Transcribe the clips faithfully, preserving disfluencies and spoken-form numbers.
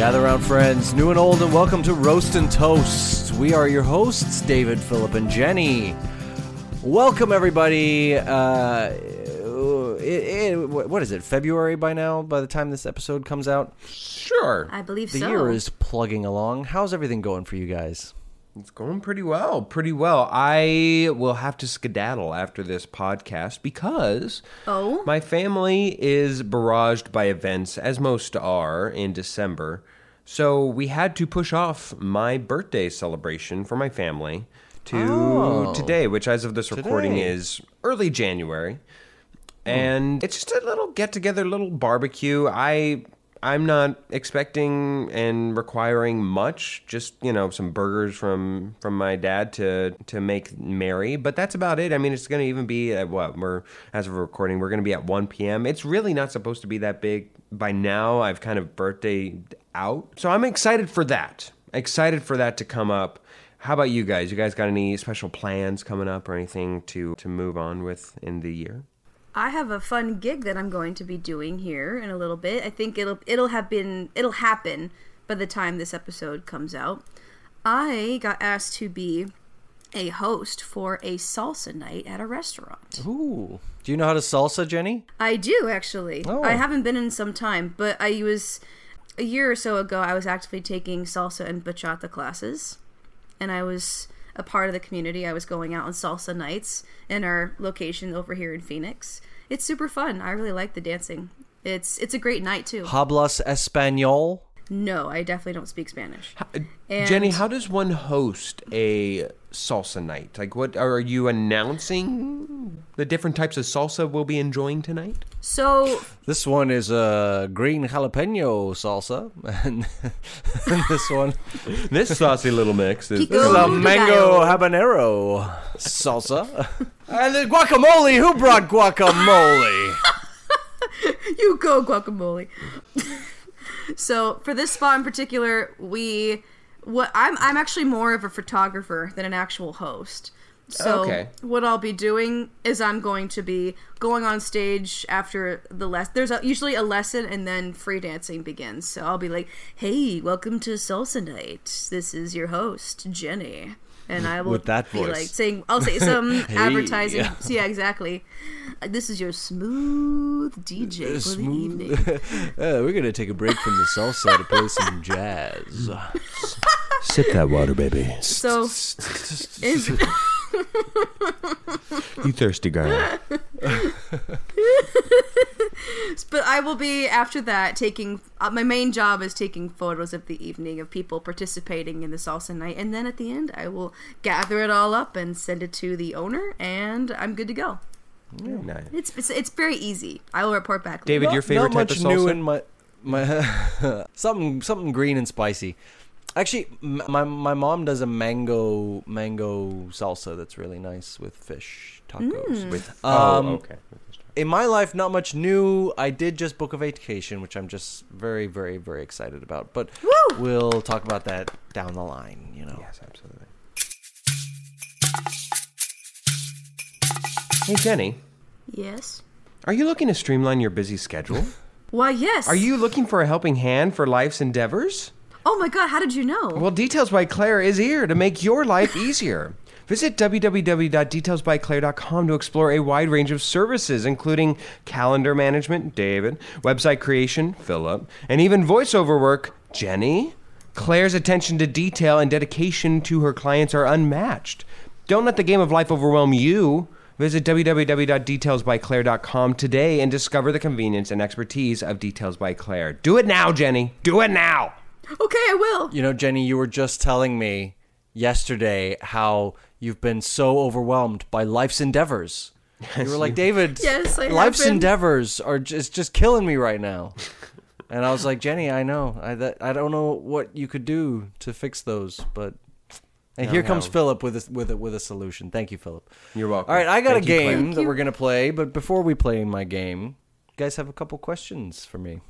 Gather around, friends, new and old, and welcome to Roast and Toast. We are your hosts, David, Philip, and Jennie. Welcome, everybody. Uh, it, it, what is it, February by now, by the time this episode comes out? Sure. I believe so. The year is plugging along. How's everything going for you guys? It's going pretty well, pretty well. I will have to skedaddle after this podcast because oh? my family is barraged by events, as most are, in December. So we had to push off my birthday celebration for my family to oh. today, which as of this recording today. is early January. Mm. And it's just a little get-together, little barbecue. I... I'm not expecting and requiring much, just, you know, some burgers from, from my dad to, to make merry, but that's about it. I mean, it's going to even be at what we're, as of recording, we're going to be at one p.m. It's really not supposed to be that big. By now, I've kind of birthdayed out. So I'm excited for that. Excited for that to come up. How about you guys? You guys got any special plans coming up or anything to, to move on with in the year? I have a fun gig that I'm going to be doing here in a little bit. I think it'll it'll have been it'll happen by the time this episode comes out. I got asked to be a host for a salsa night at a restaurant. Ooh. Do you know how to salsa, Jenny? I do, actually. Oh. I haven't been in some time, but I was a year or so ago I was actively taking salsa and bachata classes, and I was a part of the community. I was going out on salsa nights in our location over here in Phoenix. It's super fun. I really like the dancing. It's it's a great night, too. ¿Hablas español? No, I definitely don't speak Spanish. How, and, Jenny, how does one host a salsa night? Like, what are you announcing the different types of salsa we'll be enjoying tonight? So this one is a green jalapeno salsa, and, and this one, this saucy little mix is a mango habanero salsa, and the guacamole. Who brought guacamole? You go, guacamole. So for this spot in particular, we, what I'm I'm actually more of a photographer than an actual host. So okay. what I'll be doing is I'm going to be going on stage after the lesson. There's a, usually a lesson and then free dancing begins. So I'll be like, "Hey, welcome to Salsa Night. This is your host, Jenny." And I will With that be voice. like saying, I'll say some hey, advertising. Yeah. So yeah, exactly. This is your smooth D J uh, for smooth. the evening. uh, we're going to take a break from the salsa to play some jazz. Sip that water, baby. So, you thirsty girl. But I will be, after that, taking, uh, my main job is taking photos of the evening of people participating in the salsa night. And then at the end, I will gather it all up and send it to the owner, and I'm good to go. Yeah, nice. It's, it's it's very easy. I will report back. David, not, your favorite type of salsa? Not much new in my... my something, something green and spicy. Actually, my my mom does a mango mango salsa that's really nice with fish tacos. Mm. With um, oh, okay. In my life, not much new. I did just book a vacation, which I'm just very, very, very excited about. But Woo! we'll talk about that down the line, you know. Yes, absolutely. Hey, Jenny. Yes? Are you looking to streamline your busy schedule? Why, yes. Are you looking for a helping hand for life's endeavors? Oh, my God. How did you know? Well, Details by Claire is here to make your life easier. Visit w w w dot details by claire dot com to explore a wide range of services, including calendar management, David, website creation, Philip, and even voiceover work, Jenny. Claire's attention to detail and dedication to her clients are unmatched. Don't let the game of life overwhelm you. Visit w w w dot details by claire dot com today and discover the convenience and expertise of Details by Claire. Do it now, Jenny. Do it now. Okay, I will. You know, Jenny, you were just telling me yesterday how you've been so overwhelmed by life's endeavors. You were like, David, yes, I life's been. endeavors are just just killing me right now. And I was like, Jenny, I know. I that, I don't know what you could do to fix those, but and no, here no. comes Philip with a, with a, with a solution. Thank you, Philip. You're welcome. All right, I got Thank a game you, that we're going to play, but before we play my game, you guys have a couple questions for me.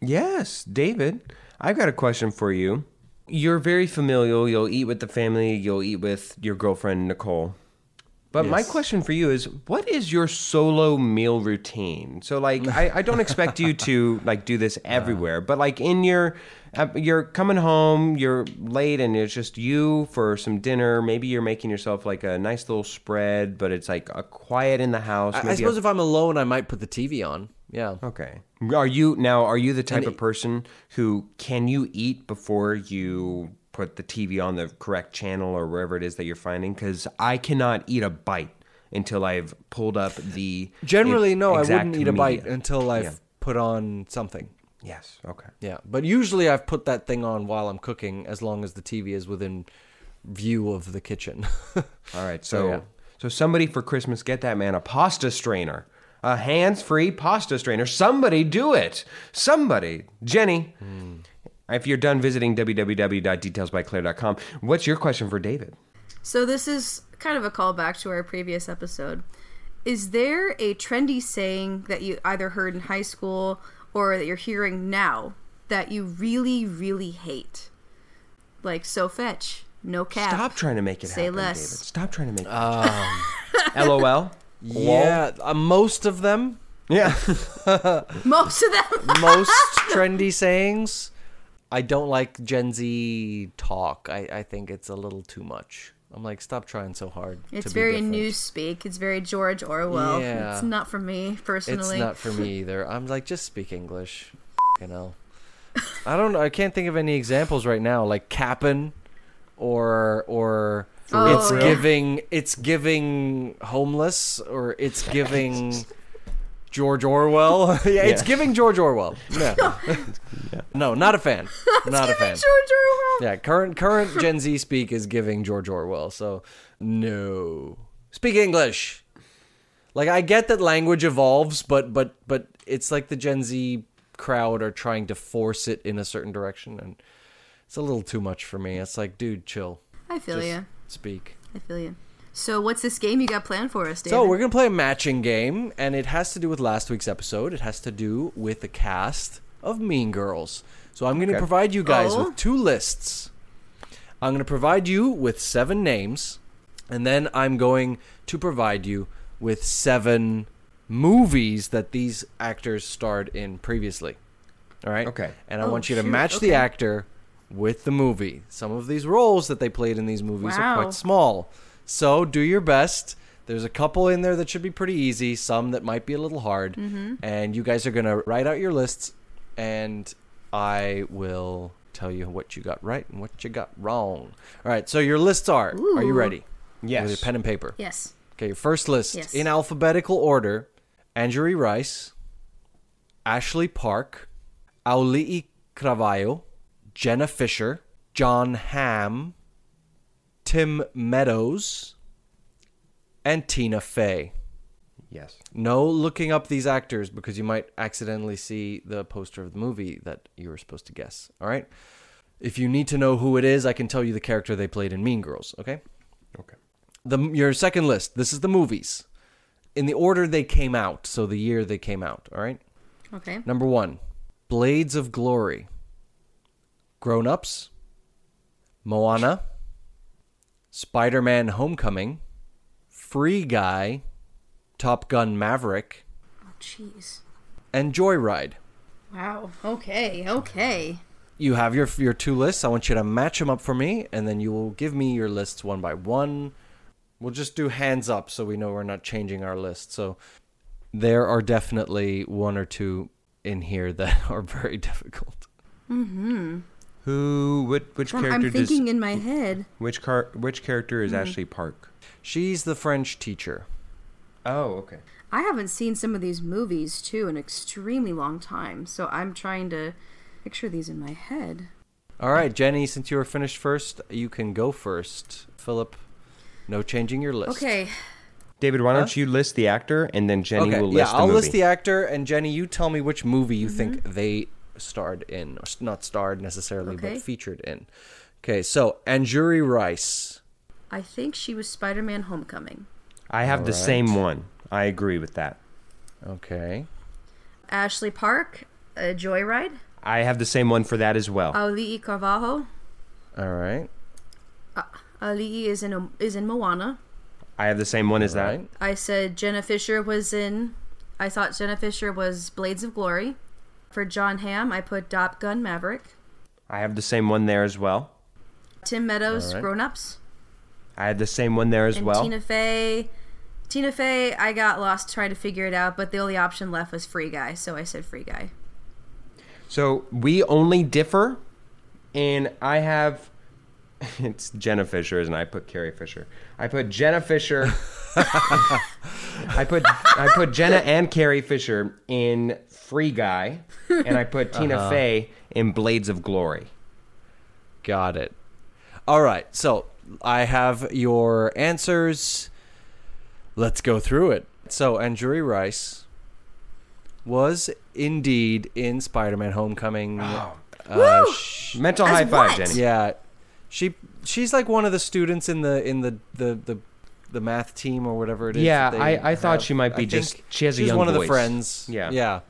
Yes, David, I've got a question for you. You're very familial. You'll eat with the family. You'll eat with your girlfriend, Nicole. But yes. my question for you is, what is your solo meal routine? So, like, I, I don't expect you to, like, do this everywhere. But, like, in your, uh, you're coming home, you're late, and it's just you for some dinner. Maybe you're making yourself, like, a nice little spread, but it's, like, a quiet in the house. Maybe I, I suppose a, if I'm alone, I might put the T V on. Yeah. Okay. Are you, now, are you the type and of person who, can you eat before you... put the T V on the correct channel or wherever it is that you're finding, because I cannot eat a bite until I've pulled up the generally e- no I wouldn't eat media. a bite until I've yeah. put on something. Yes. Okay. Yeah, but usually I've put that thing on while I'm cooking, as long as the T V is within view of the kitchen. All right, so so, yeah. so somebody for Christmas, get that man a pasta strainer. A hands-free pasta strainer. Somebody do it. Somebody. Jenny. Mm. If you're done visiting w w w dot details by claire dot com, what's your question for David? So this is kind of a callback to our previous episode. Is there a trendy saying that you either heard in high school or that you're hearing now that you really, really hate? Like, so fetch, no cap. Stop trying to make it Say happen, less. David. Stop trying to make it um, happen. LOL? Yeah, uh, most of them. Yeah. Most of them. Most trendy sayings. I don't like Gen Z talk. I, I think it's a little too much. I'm like, stop trying so hard. It's to very newspeak. It's very George Orwell. Yeah. It's not for me, personally. It's not for me either. I'm like, just speak English. You know. I don't know. I can't think of any examples right now, like cappin' or or oh, it's yeah. giving it's giving homeless or it's giving George Orwell. yeah, yeah, it's giving George Orwell. Yeah. yeah. No, not a fan. Not it's a giving fan. George Orwell. Yeah, current current Gen Z speak is giving George Orwell. So, no. Speak English. Like, I get that language evolves, but but but it's like the Gen Z crowd are trying to force it in a certain direction, and it's a little too much for me. It's like, dude, chill. I feel Just you. Speak. I feel you. So what's this game you got planned for us, David? So we're going to play a matching game, and it has to do with last week's episode. It has to do with the cast of Mean Girls. So I'm going to okay. provide you guys oh. with two lists. I'm going to provide you with seven names, and then I'm going to provide you with seven movies that these actors starred in previously. All right? Okay. And I oh, want you to shoot. match okay. the actor with the movie. Some of these roles that they played in these movies wow. are quite small. So do your best. There's a couple in there that should be pretty easy, some that might be a little hard. Mm-hmm. And you guys are going to write out your lists, and I will tell you what you got right and what you got wrong. All right, so your lists are, Ooh. are you ready? Yes. With your pen and paper. Yes. Okay, your first list, yes. in alphabetical order, Angourie Rice, Ashley Park, Auli'i Cravalho, Jenna Fischer, Jon Hamm, Tim Meadows, and Tina Fey. Yes. No looking up these actors, because you might accidentally see the poster of the movie that you were supposed to guess. All right? If you need to know who it is, I can tell you the character they played in Mean Girls. Okay? Okay. The, your second list. This is the movies. In the order they came out. So the year they came out. All right? Okay. Number one. Blades of Glory. Grown Ups. Moana. Spider-Man Homecoming, Free Guy, Top Gun Maverick, oh jeez, and Joyride. Wow. Okay. Okay. You have your your two lists. I want you to match them up for me, and then you will give me your lists one by one. We'll just do hands up so we know we're not changing our list. So there are definitely one or two in here that are very difficult. Mm-hmm. Who? Which, which well, character? I'm thinking does, in my head. Which car? Which character is mm. Ashley Park? She's the French teacher. Oh, okay. I haven't seen some of these movies too in an extremely long time, so I'm trying to picture these in my head. All right, Jenny. Since you were finished first, you can go first. Philip, no changing your list. Okay. David, why huh? don't you list the actor, and then Jenny okay. will list yeah, the I'll movie. I'll list the actor, and Jenny, you tell me which movie you mm-hmm. think they. starred in, or not starred necessarily, okay. but featured in. Okay, so Angourie Rice. I think she was Spider-Man Homecoming. I have All the right. same one. I agree with that. Okay. Ashley Park, uh, Joyride. I have the same one for that as well. Auli'i Cravalho. All right. Uh, Auli'i is in is in Moana. I have the same one. All as right. that. I said Jenna Fischer was in... I thought Jenna Fischer was Blades of Glory. For Jon Hamm, I put Top Gun Maverick. I have the same one there as well. Tim Meadows, right. Grown Ups. I had the same one there as and well. Tina Fey. Tina Fey, I got lost trying to figure it out, but the only option left was Free Guy, so I said Free Guy. So we only differ, and I have... It's Jenna Fischer, isn't it? I put Carrie Fisher. I put Jenna Fischer. I put I put Jenna and Carrie Fisher in Free Guy, and I put Tina uh-huh. Fey in Blades of Glory. Got it. All right, so I have your answers. Let's go through it. So Angourie Rice was indeed in Spider-Man Homecoming. Oh. Uh, sh- Mental As high what? Five, Jenny. Yeah. She she's like one of the students in the in the, the, the, the math team or whatever it is. Yeah, that I, I thought have. she might be I just she has she's a young one voice. Of the friends. Yeah, yeah.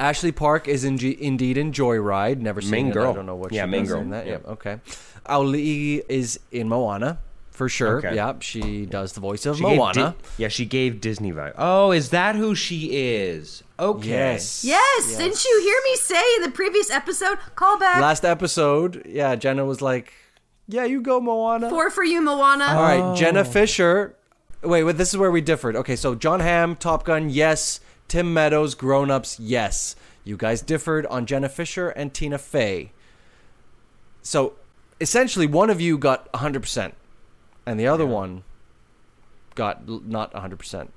Ashley Park is in G- indeed in Joyride. Never seen Mean it. Girl. I don't know what yeah, she Mean Girl. In that. Yeah, yeah. Okay. Auli'i is in Moana for sure. Okay. Yeah, she does the voice of she Moana. Di- yeah, she gave Disney vibe. Oh, is that who she is? Okay. Yes. yes. Yes. Didn't you hear me say in the previous episode? Call back. Last episode, yeah, Jenna was like, yeah, you go, Moana. Four for you, Moana. Oh. All right, Jenna Fischer. Wait, wait, this is where we differed. Okay, so Jon Hamm, Top Gun, yes. Tim Meadows, Grown Ups, yes. You guys differed on Jenna Fischer and Tina Fey. So, essentially, one of you got one hundred percent, and the other yeah. one got not one hundred percent.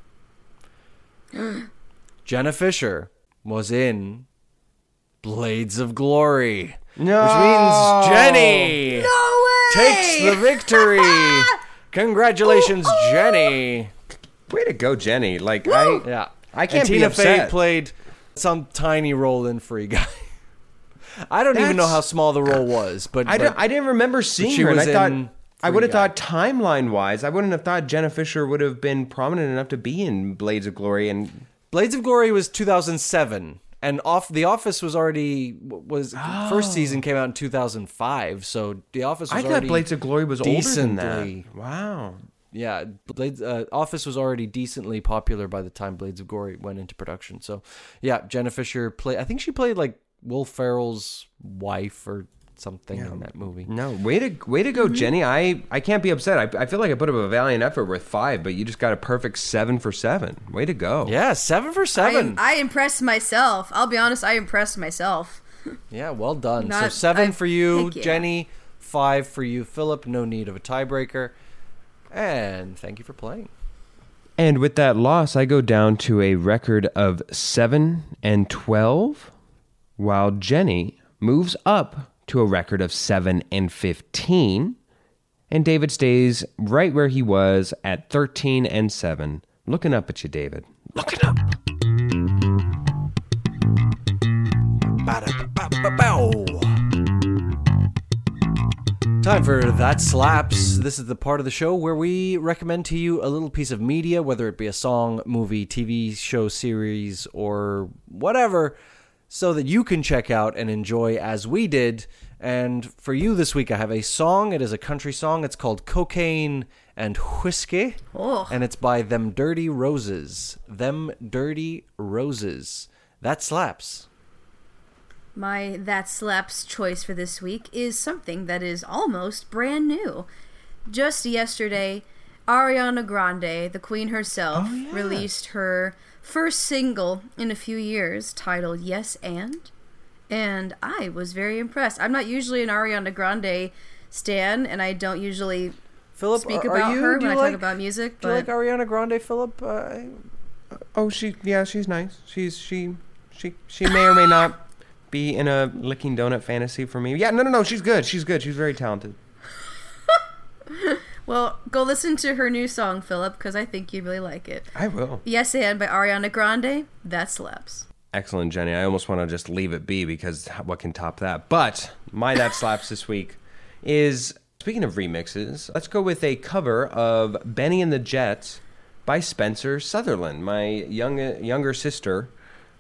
Jenna Fischer was in Blades of Glory. No. Which means Jenny no way. Takes the victory. Congratulations, ooh, ooh. Jenny. Way to go, Jenny. Like, I, yeah. I can't and be Tina upset. Fey played some tiny role in Free Guy. I don't That's, even know how small the role was. but I, but, I didn't remember seeing her. And I thought, I would have thought timeline-wise, I wouldn't have thought Jenna Fischer would have been prominent enough to be in Blades of Glory and... Blades of Glory was two thousand seven, and off The Office was already was oh. first season came out in two thousand five, so The Office was I already I thought Blades of Glory was decently, older than that. Wow. Yeah, Blades uh, Office was already decently popular by the time Blades of Glory went into production. So, yeah, Jenna Fischer played I think she played like Will Ferrell's wife or something yeah. in that movie. No, way to way to go, mm-hmm. Jenny. I, I can't be upset. I, I feel like I put up a valiant effort with five, but you just got a perfect seven for seven. Way to go. Yeah, seven for seven. I, I impressed myself. I'll be honest, I impressed myself. Yeah, well done. Not, so seven I, for you, yeah. Jenny. Five for you, Philip. No need of a tiebreaker. And thank you for playing. And with that loss, I go down to a record of seven and twelve, while Jenny moves up to a record of seven and fifteen, and David stays right where he was at thirteen and seven. Looking up at you, David. Looking up. Time for That Slaps. This is the part of the show where we recommend to you a little piece of media, whether it be a song, movie, T V show, series, or whatever, so that you can check out and enjoy as we did. And for you this week, I have a song. It is a country song. It's called Cocaine and Whiskey. Oh. And it's by Them Dirty Roses. Them Dirty Roses. That slaps. My That Slaps choice for this week is something that is almost brand new. Just yesterday, Ariana Grande, the queen herself, oh, yeah. released her... first single in a few years, titled Yes And, and I was very impressed. I'm not usually an Ariana Grande stan, and I don't usually Philip, speak are, about are you, her when I like, talk about music. Do but... you like Ariana Grande, Philip? Uh, oh, she yeah, she's nice. She's she she she may or may not be in a Licking Donut fantasy for me. Yeah, no, no, no, she's good. She's good. She's very talented. Well, go listen to her new song, Philip, because I think you'd really like it. I will. Yes, and by Ariana Grande, That Slaps. Excellent, Jenny. I almost want to just leave it be because what can top that? But my That Slaps this week is, speaking of remixes, let's go with a cover of Benny and the Jets by Spencer Sutherland. My young, younger sister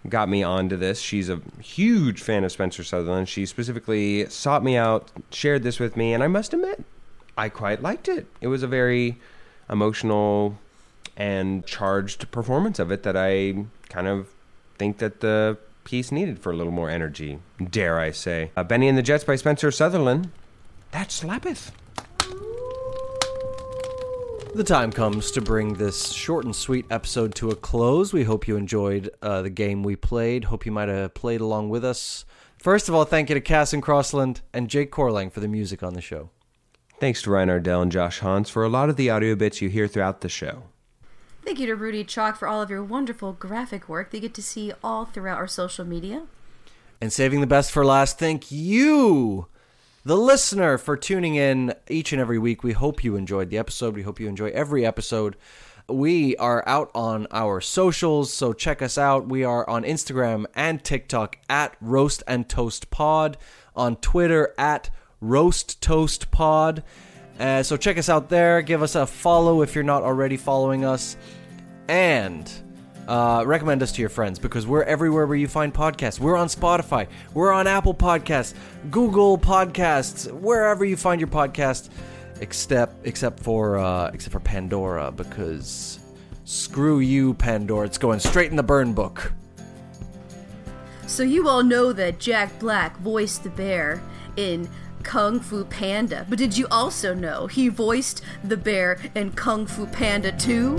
got me onto this. She's a huge fan of Spencer Sutherland. She specifically sought me out, shared this with me, and I must admit, I quite liked it. It was a very emotional and charged performance of it that I kind of think that the piece needed for a little more energy, dare I say. Uh, Benny and the Jets by Spencer Sutherland. That slappeth. The time comes to bring this short and sweet episode to a close. We hope you enjoyed uh, the game we played. Hope you might have played along with us. First of all, thank you to Casson Crossland and Jake Corlang for the music on the show. Thanks to Ryan Ardell and Josh Hans for a lot of the audio bits you hear throughout the show. Thank you to Rudy Chalk for all of your wonderful graphic work that you get to see all throughout our social media. And saving the best for last, thank you, the listener, for tuning in each and every week. We hope you enjoyed the episode. We hope you enjoy every episode. We are out on our socials, so check us out. We are on Instagram and TikTok at Roast and Toast Pod, on Twitter at Roast Toast Pod. Uh, so check us out there. Give us a follow if you're not already following us. And Uh, recommend us to your friends, because we're everywhere where you find podcasts. We're on Spotify. We're on Apple Podcasts, Google Podcasts, wherever you find your podcast, except except for uh, except for Pandora, because screw you, Pandora. It's going straight in the burn book. So you all know that Jack Black voiced the bear in Kung Fu Panda, but did you also know he voiced the bear in Kung Fu Panda two?